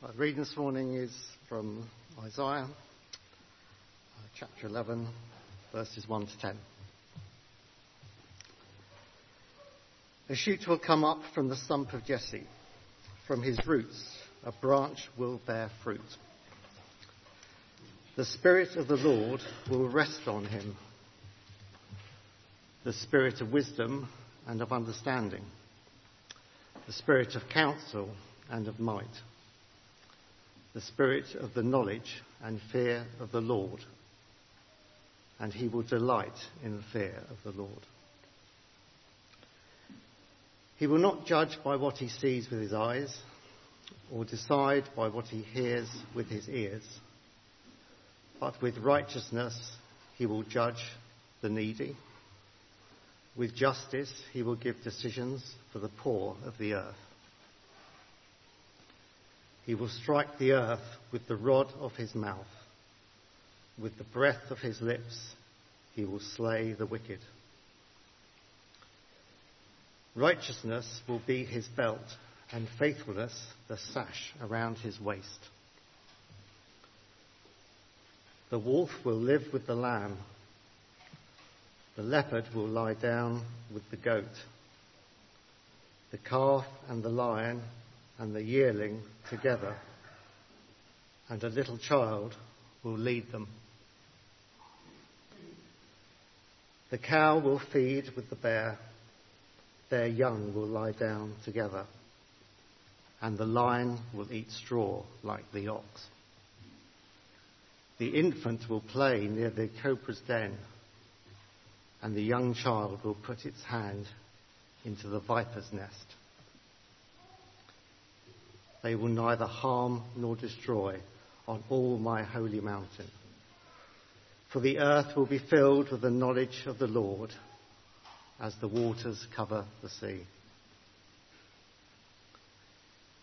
Our reading this morning is from Isaiah, chapter 11, verses 1 to 10. A shoot will come up from the stump of Jesse. From his roots, a branch will bear fruit. The Spirit of the Lord will rest on him, the Spirit of wisdom and of understanding, the Spirit of counsel and of might, the Spirit of the knowledge and fear of the Lord, and he will delight in the fear of the Lord. He will not judge by what he sees with his eyes, or decide by what he hears with his ears, but with righteousness he will judge the needy. With justice he will give decisions for the poor of the earth. He will strike the earth with the rod of his mouth. With the breath of his lips, he will slay the wicked. Righteousness will be his belt, and faithfulness the sash around his waist. The wolf will live with the lamb. The leopard will lie down with the goat. The calf and the lion and the yearling together, and a little child will lead them. The cow will feed with the bear, their young will lie down together, and the lion will eat straw like the ox. The infant will play near the cobra's den, and the young child will put its hand into the viper's nest. They will neither harm nor destroy on all my holy mountain. For the earth will be filled with the knowledge of the Lord as the waters cover the sea.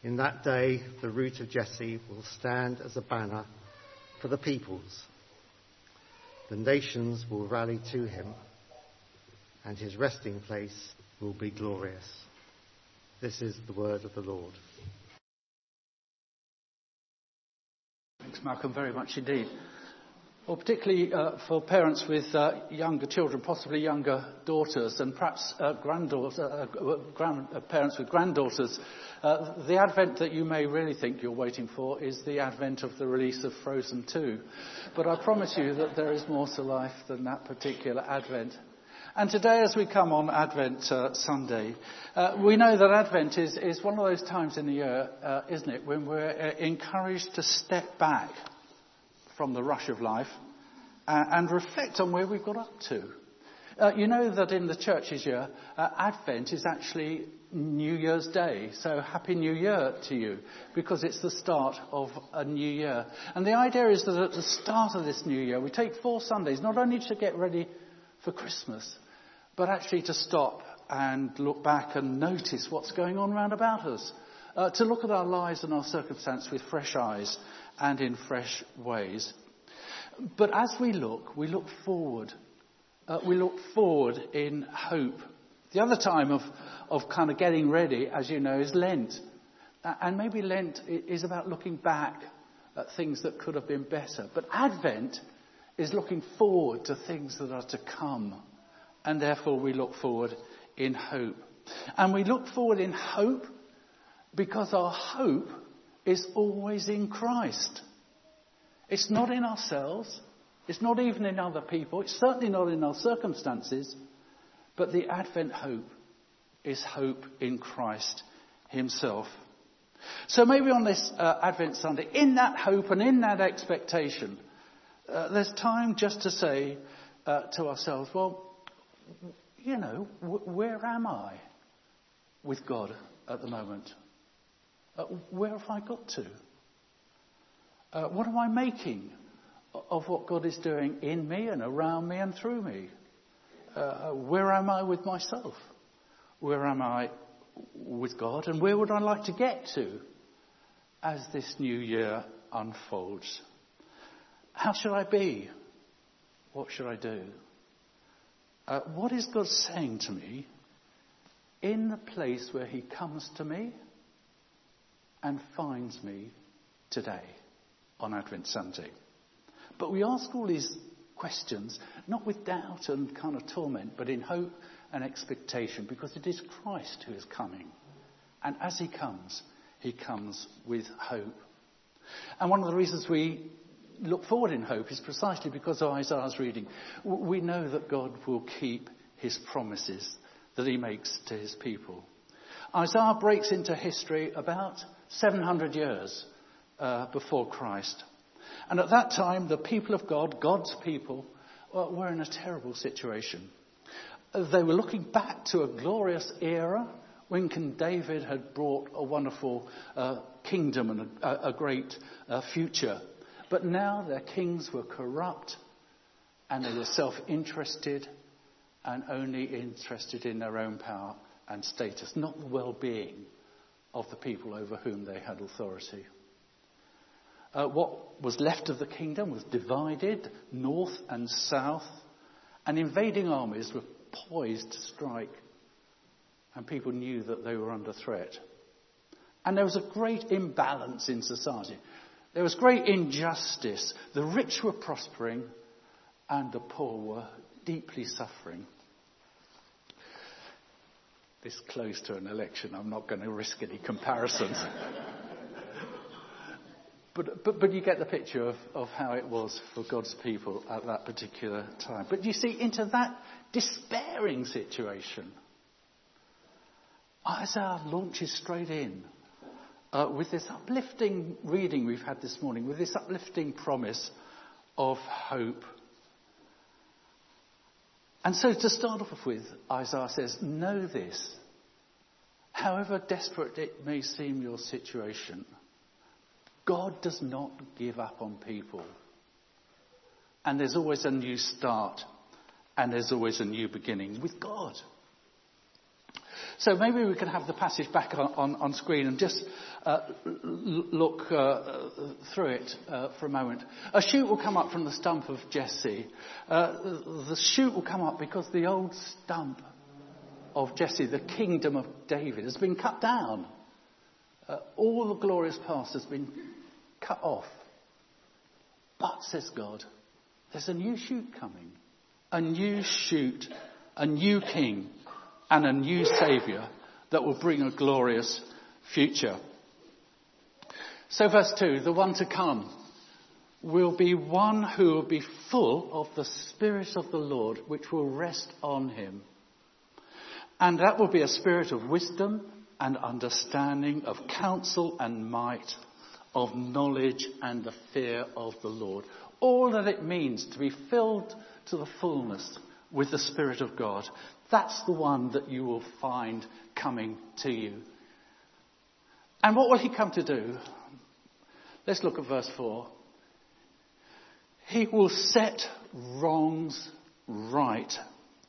In that day, the root of Jesse will stand as a banner for the peoples. The nations will rally to him, and his resting place will be glorious. This is the word of the Lord. Thanks, Malcolm, very much indeed. Well, particularly for parents with younger children, possibly younger daughters, and perhaps parents with granddaughters, the Advent that you may really think you're waiting for is the Advent of the release of Frozen 2. But I promise you that there is more to life than that particular Advent. And today, as we come on Advent Sunday, we know that Advent is one of those times in the year, isn't it, when we're encouraged to step back from the rush of life and reflect on where we've got up to. You know that in the church's year, Advent is actually New Year's Day, so Happy New Year to you, because it's the start of a new year. And the idea is that at the start of this new year, we take 4 Sundays, not only to get ready for Christmas, but actually to stop and look back and notice what's going on round about us, to look at our lives and our circumstance with fresh eyes and in fresh ways. But as we look forward in hope. The other time of kind of getting ready, as you know, is Lent. And maybe Lent is about looking back at things that could have been better. But Advent is looking forward to things that are to come. And therefore we look forward in hope. And we look forward in hope because our hope is always in Christ. It's not in ourselves. It's not even in other people. It's certainly not in our circumstances. But the Advent hope is hope in Christ himself. So maybe on this Advent Sunday, in that hope and in that expectation, there's time just to say to ourselves, well, you know, where am I with God at the moment? Where have I got to? What am I making of what God is doing in me and around me and through me? Where am I with myself? Where am I with God? And where would I like to get to as this new year unfolds? How should I be? What should I do? What is God saying to me in the place where he comes to me and finds me today on Advent Sunday. But we ask all these questions, not with doubt and kind of torment, but in hope and expectation, because it is Christ who is coming. And as he comes with hope. And one of the reasons we look forward in hope is precisely because of Isaiah's reading. We know that God will keep his promises that he makes to his people. Isaiah breaks into history about 700 years before Christ. And at that time, the people of God, God's people, were in a terrible situation. They were looking back to a glorious era when King David had brought a wonderful kingdom and a great future. But now their kings were corrupt and they were self-interested and only interested in their own power and status, not the well-being of the people over whom they had authority. What was left of the kingdom was divided, north and south, and invading armies were poised to strike, and people knew that they were under threat. And there was a great imbalance in society. There was great injustice. The rich were prospering, and the poor were deeply suffering. This close to an election, I'm not going to risk any comparisons. But you get the picture of how it was for God's people at that particular time. But you see, into that despairing situation, Isaiah launches straight in with this uplifting reading we've had this morning, with this uplifting promise of hope. And so to start off with, Isaiah says, know this, however desperate it may seem your situation, God does not give up on people. And there's always a new start. And there's always a new beginning with God. So maybe we can have the passage back on screen and just look through it for a moment. A shoot will come up from the stump of Jesse. The shoot will come up because the old stump of Jesse, the kingdom of David, has been cut down. All the glorious past has been cut off. But, says God, there's a new shoot coming. A new shoot, a new king, and a new saviour that will bring a glorious future. So verse 2, the one to come will be one who will be full of the Spirit of the Lord, which will rest on him. And that will be a spirit of wisdom and understanding, of counsel and might, of knowledge and the fear of the Lord. All that it means to be filled to the fullness with the Spirit of God. That's the one that you will find coming to you. And what will he come to do? Let's look at verse 4. He will set wrongs right.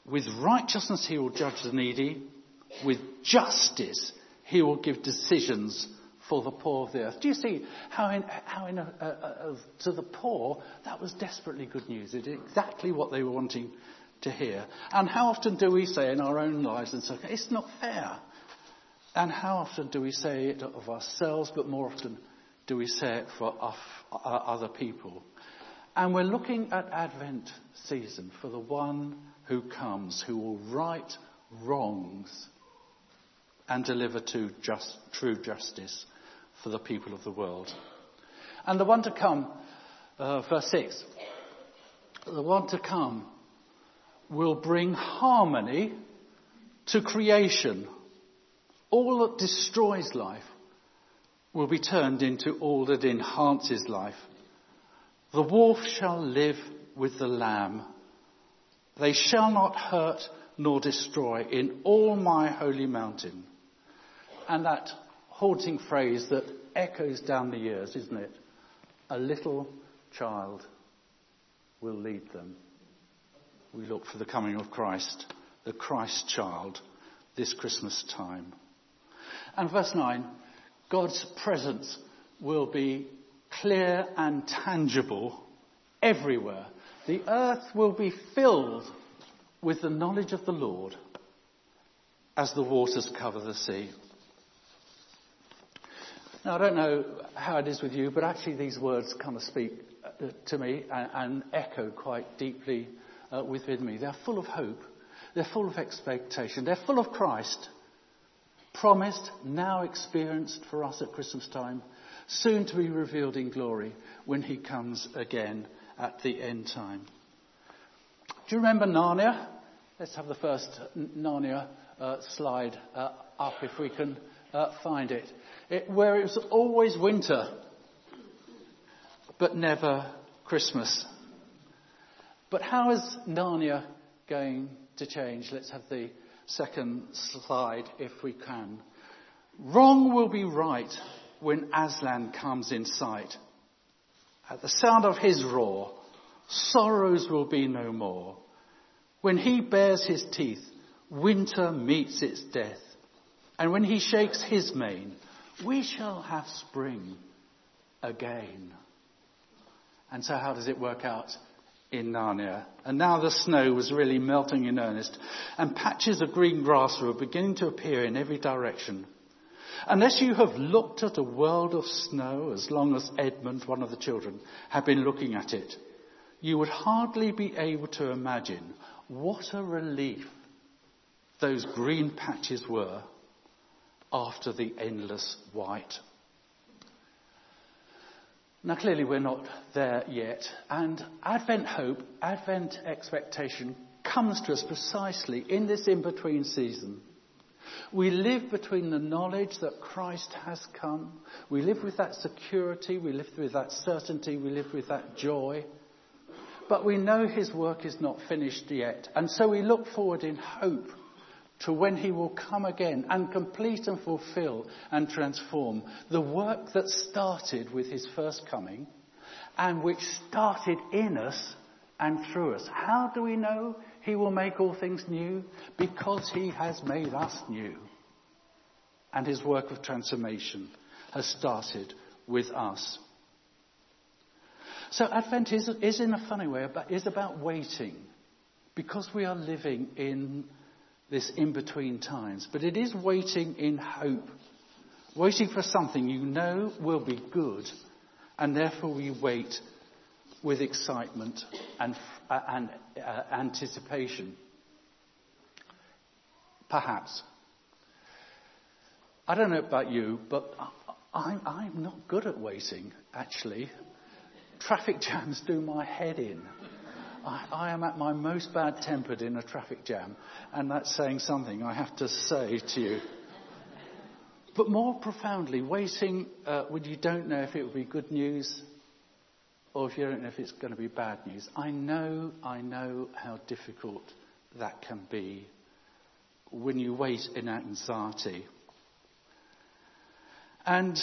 With righteousness he will judge the needy. With justice he will give decisions for the poor of the earth. Do you see to the poor, that was desperately good news. It is exactly what they were wanting to hear. And how often do we say in our own lives, and so it's not fair? And how often do we say it of ourselves, but more often do we say it for other people? And we're looking at Advent season for the one who comes, who will right wrongs and deliver true justice for the people of the world. And the one to come, verse 6, the one to come will bring harmony to creation. All that destroys life will be turned into all that enhances life. The wolf shall live with the lamb. They shall not hurt nor destroy in all my holy mountain. And that haunting phrase that echoes down the years, isn't it? A little child will lead them. We look for the coming of Christ, the Christ child, this Christmas time. And verse 9, God's presence will be clear and tangible everywhere. The earth will be filled with the knowledge of the Lord as the waters cover the sea. Now, I don't know how it is with you, but actually these words kind of speak to me and echo quite deeply within me. They're full of hope. They're full of expectation. They're full of Christ, promised, now experienced for us at Christmas time, soon to be revealed in glory when he comes again at the end time. Do you remember Narnia? Let's have the first Narnia slide up if we can find it. Where it was always winter, but never Christmas. But how is Narnia going to change? Let's have the second slide if we can. Wrong will be right when Aslan comes in sight. At the sound of his roar, sorrows will be no more. When he bares his teeth, winter meets its death. And when he shakes his mane, we shall have spring again. And so how does it work out in Narnia? And now the snow was really melting in earnest, and patches of green grass were beginning to appear in every direction. Unless you have looked at a world of snow as long as Edmund, one of the children, had been looking at it, you would hardly be able to imagine what a relief those green patches were after the endless white. Now clearly we're not there yet, and Advent hope, Advent expectation comes to us precisely in this in-between season. We live between the knowledge that Christ has come. We live with that security, we live with that certainty, we live with that joy. But we know his work is not finished yet, and so we look forward in hope to when he will come again and complete and fulfill and transform the work that started with his first coming and which started in us and through us. How do we know he will make all things new? Because he has made us new. And his work of transformation has started with us. So Advent is in a funny way, but is about waiting, because we are living in this in-between times. But it is waiting in hope, waiting for something you know will be good, and therefore we wait with excitement and anticipation. Perhaps. I don't know about you, but I'm not good at waiting, actually. Traffic jams do my head in. I am at my most bad-tempered in a traffic jam, and that's saying something, I have to say to you. But more profoundly, waiting when you don't know if it will be good news or if you don't know if it's going to be bad news. I know how difficult that can be when you wait in anxiety. And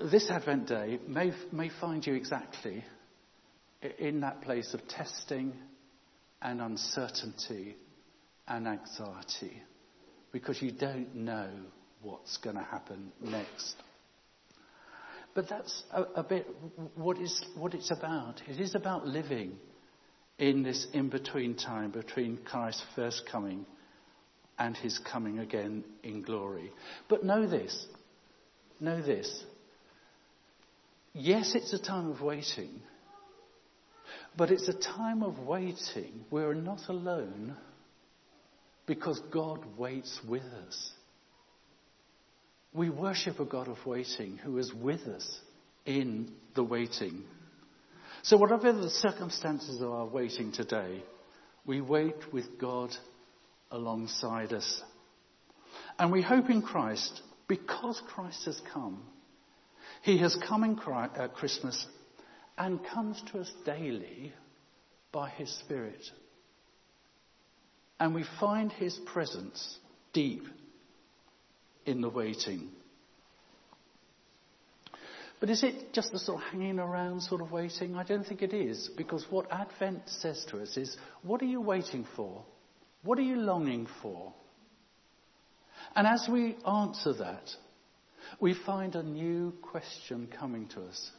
this Advent day may find you exactly in that place of testing and uncertainty and anxiety, because you don't know what's going to happen next. But that's a bit what it's about. It is about living in this in-between time between Christ's first coming and his coming again in glory. But know this. Yes, it's a time of waiting, but it's a time of waiting. We're not alone, because God waits with us. We worship a God of waiting who is with us in the waiting. So whatever the circumstances of our waiting today, we wait with God alongside us. And we hope in Christ, because Christ has come. He has come in Christ at Christmas and comes to us daily by his Spirit. And we find his presence deep in the waiting. But is it just the sort of hanging around sort of waiting? I don't think it is, because what Advent says to us is, what are you waiting for? What are you longing for? And as we answer that, we find a new question coming to us.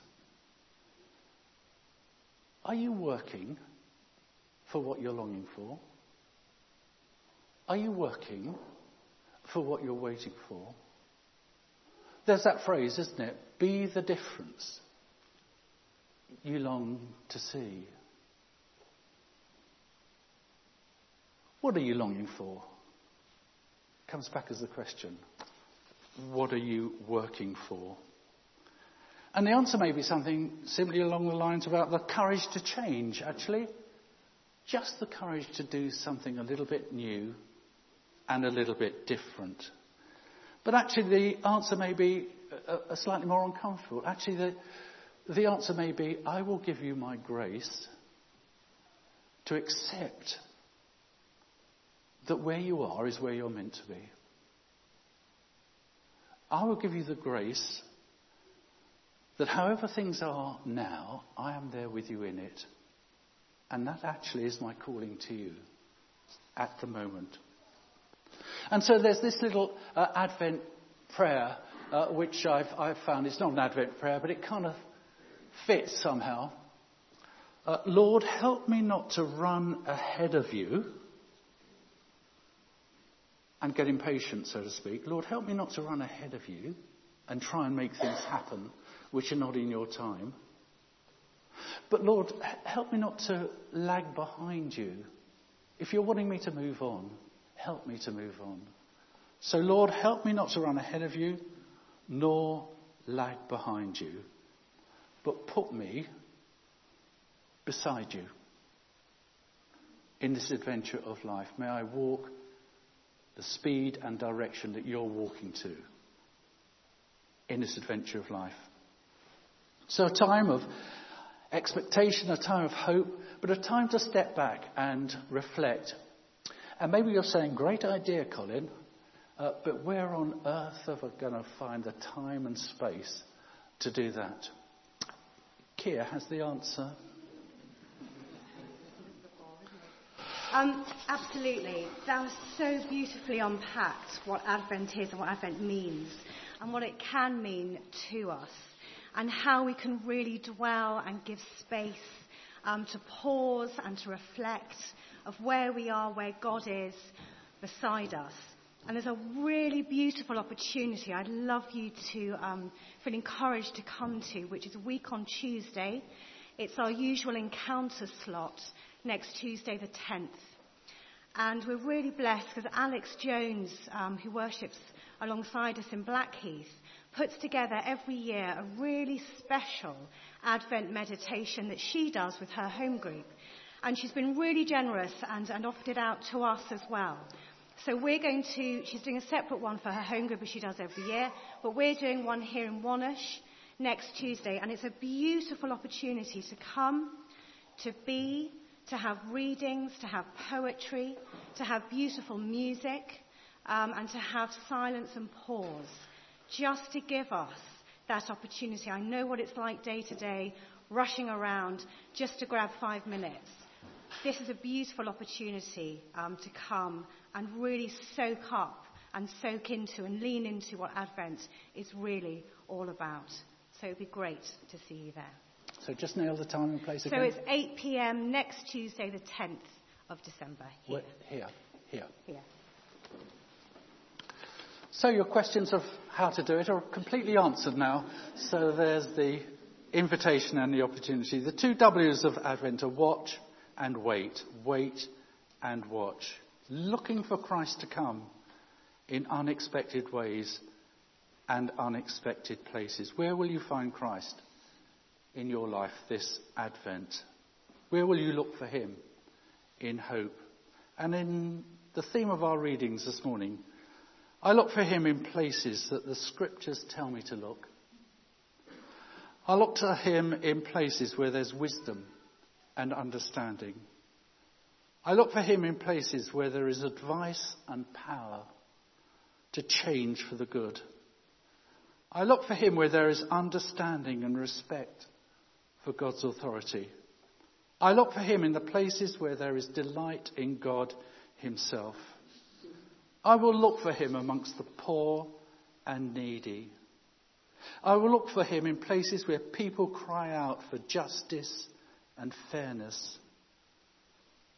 Are you working for what you're longing for? Are you working for what you're waiting for? There's that phrase, isn't it? Be the difference you long to see. What are you longing for? Comes back as the question. What are you working for? And the answer may be something simply along the lines about the courage to change, actually. Just the courage to do something a little bit new and a little bit different. But actually the answer may be a slightly more uncomfortable. Actually the answer may be, I will give you my grace to accept that where you are is where you're meant to be. I will give you the grace that however things are now, I am there with you in it. And that actually is my calling to you at the moment. And so there's this little Advent prayer, which I've found, it's not an Advent prayer, but it kind of fits somehow. Lord, help me not to run ahead of you and get impatient, so to speak. Lord, help me not to run ahead of you and try and make things happen which are not in your time. But Lord, help me not to lag behind you. If you're wanting me to move on, help me to move on. So Lord, help me not to run ahead of you, nor lag behind you, but put me beside you in this adventure of life. May I walk the speed and direction that you're walking to in this adventure of life. So a time of expectation, a time of hope, but a time to step back and reflect. And maybe you're saying, great idea, Colin, but where on earth are we going to find the time and space to do that? Kia has the answer. Absolutely. That was so beautifully unpacked what Advent is and what Advent means and what it can mean to us and how we can really dwell and give space to pause and to reflect of where we are, where God is beside us. And there's a really beautiful opportunity I'd love you to feel encouraged to come to, which is a week on Tuesday. It's our usual encounter slot next Tuesday the 10th. And we're really blessed because Alex Jones, who worships alongside us in Blackheath, puts together every year a really special Advent meditation that she does with her home group. And she's been really generous and offered it out to us as well. So she's doing a separate one for her home group as she does every year, but we're doing one here in Wanish next Tuesday. And it's a beautiful opportunity to come, to be, to have readings, to have poetry, to have beautiful music, and to have silence and pause, just to give us that opportunity. I know what it's like day to day, rushing around just to grab 5 minutes. This is a beautiful opportunity to come and really soak up and soak into and lean into what Advent is really all about. So it would be great to see you there. So just nail the time and place again. So it's 8 p.m. next Tuesday, the 10th of December. Here. So your questions of how to do it are completely answered now. So there's the invitation and the opportunity. The two W's of Advent are watch and wait. Wait and watch. Looking for Christ to come in unexpected ways and unexpected places. Where will you find Christ in your life this Advent? Where will you look for him in hope? And in the theme of our readings this morning, I look for him in places that the scriptures tell me to look. I look to him in places where there's wisdom and understanding. I look for him in places where there is advice and power to change for the good. I look for him where there is understanding and respect for God's authority. I look for him in the places where there is delight in God himself. I will look for him amongst the poor and needy. I will look for him in places where people cry out for justice and fairness.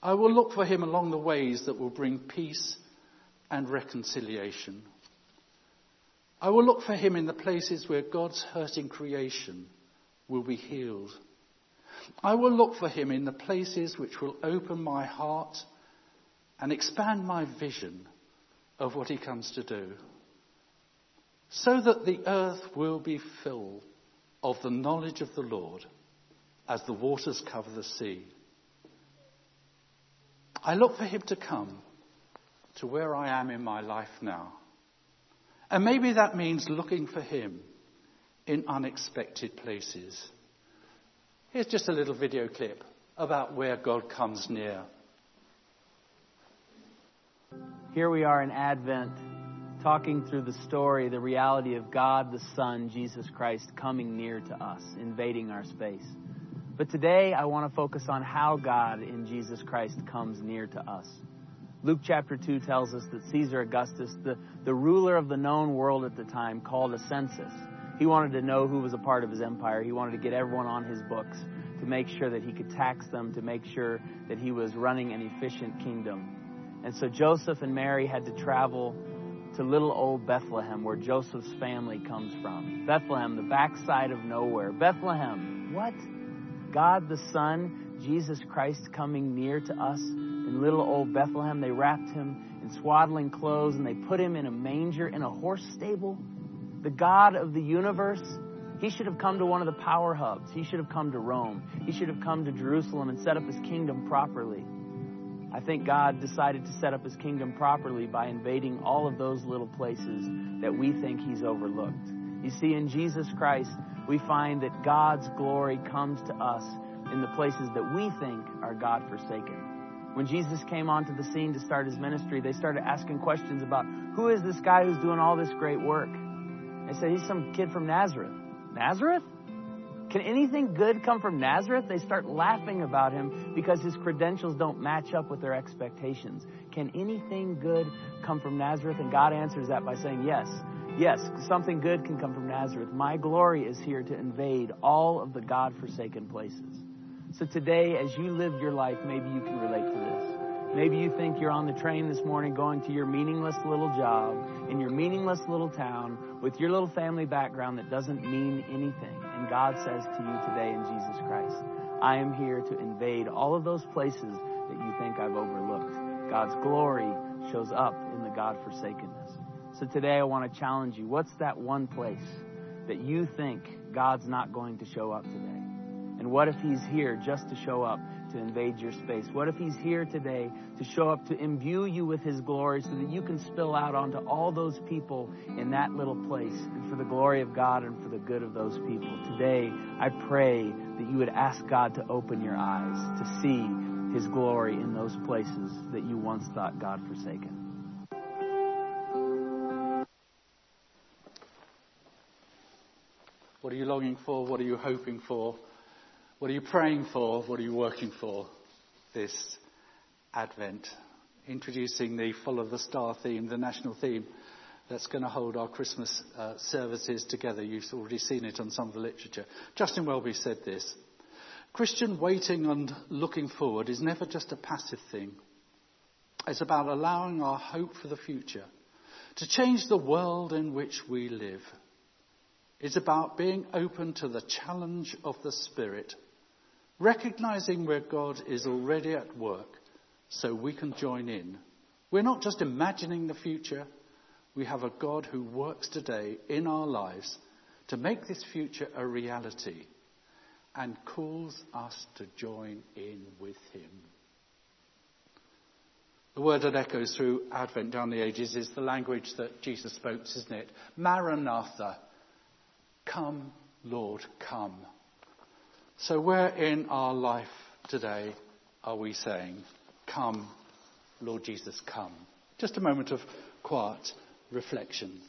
I will look for him along the ways that will bring peace and reconciliation. I will look for him in the places where God's hurting creation will be healed. I will look for him in the places which will open my heart and expand my vision of what he comes to do, so that the earth will be full of the knowledge of the Lord as the waters cover the sea. I look for him to come to where I am in my life now. And maybe that means looking for him in unexpected places. Here's just a little video clip about where God comes near. Here we are in Advent, talking through the story, the reality of God the Son, Jesus Christ, coming near to us, invading our space. But today I want to focus on how God in Jesus Christ comes near to us. Luke chapter 2 tells us that Caesar Augustus, the ruler of the known world at the time, called a census. He wanted to know who was a part of his empire. He wanted to get everyone on his books to make sure that he could tax them, to make sure that he was running an efficient kingdom. And so Joseph and Mary had to travel to little old Bethlehem, where Joseph's family comes from. Bethlehem, the backside of nowhere. Bethlehem, what? God the Son, Jesus Christ, coming near to us in little old Bethlehem. They wrapped him in swaddling clothes, and they put him in a manger in a horse stable. The God of the universe, he should have come to one of the power hubs. He should have come to Rome. He should have come to Jerusalem and set up his kingdom properly. I think God decided to set up his kingdom properly by invading all of those little places that we think he's overlooked. You see, in Jesus Christ, we find that God's glory comes to us in the places that we think are God-forsaken. When Jesus came onto the scene to start his ministry, they started asking questions about, who is this guy who's doing all this great work? They said, he's some kid from Nazareth. Nazareth? Can anything good come from Nazareth? They start laughing about him because his credentials don't match up with their expectations. Can anything good come from Nazareth? And God answers that by saying, yes. Yes, something good can come from Nazareth. My glory is here to invade all of the God-forsaken places. So today, as you live your life, maybe you can relate to this. Maybe you think you're on the train this morning going to your meaningless little job in your meaningless little town with your little family background that doesn't mean anything. And God says to you today in Jesus Christ, I am here to invade all of those places that you think I've overlooked. God's glory shows up in the God-forsakenness. So today I want to challenge you. What's that one place that you think God's not going to show up today? And what if he's here just to show up, to invade your space? What if he's here today to show up, to imbue you with his glory so that you can spill out onto all those people in that little place and for the glory of God and for the good of those people? Today, I pray that you would ask God to open your eyes to see his glory in those places that you once thought God forsaken. What are you longing for? What are you hoping for? What are you praying for? What are you working for this Advent? Introducing the Follow the Star theme, the national theme that's going to hold our Christmas services together. You've already seen it on some of the literature. Justin Welby said this: Christian waiting and looking forward is never just a passive thing. It's about allowing our hope for the future to change the world in which we live. It's about being open to the challenge of the Spirit, recognizing where God is already at work so we can join in. We're not just imagining the future. We have a God who works today in our lives to make this future a reality and calls us to join in with him. The word that echoes through Advent down the ages is the language that Jesus spoke, isn't it? Maranatha. Come, Lord, come. So where in our life today are we saying, come, Lord Jesus, come? Just a moment of quiet reflection.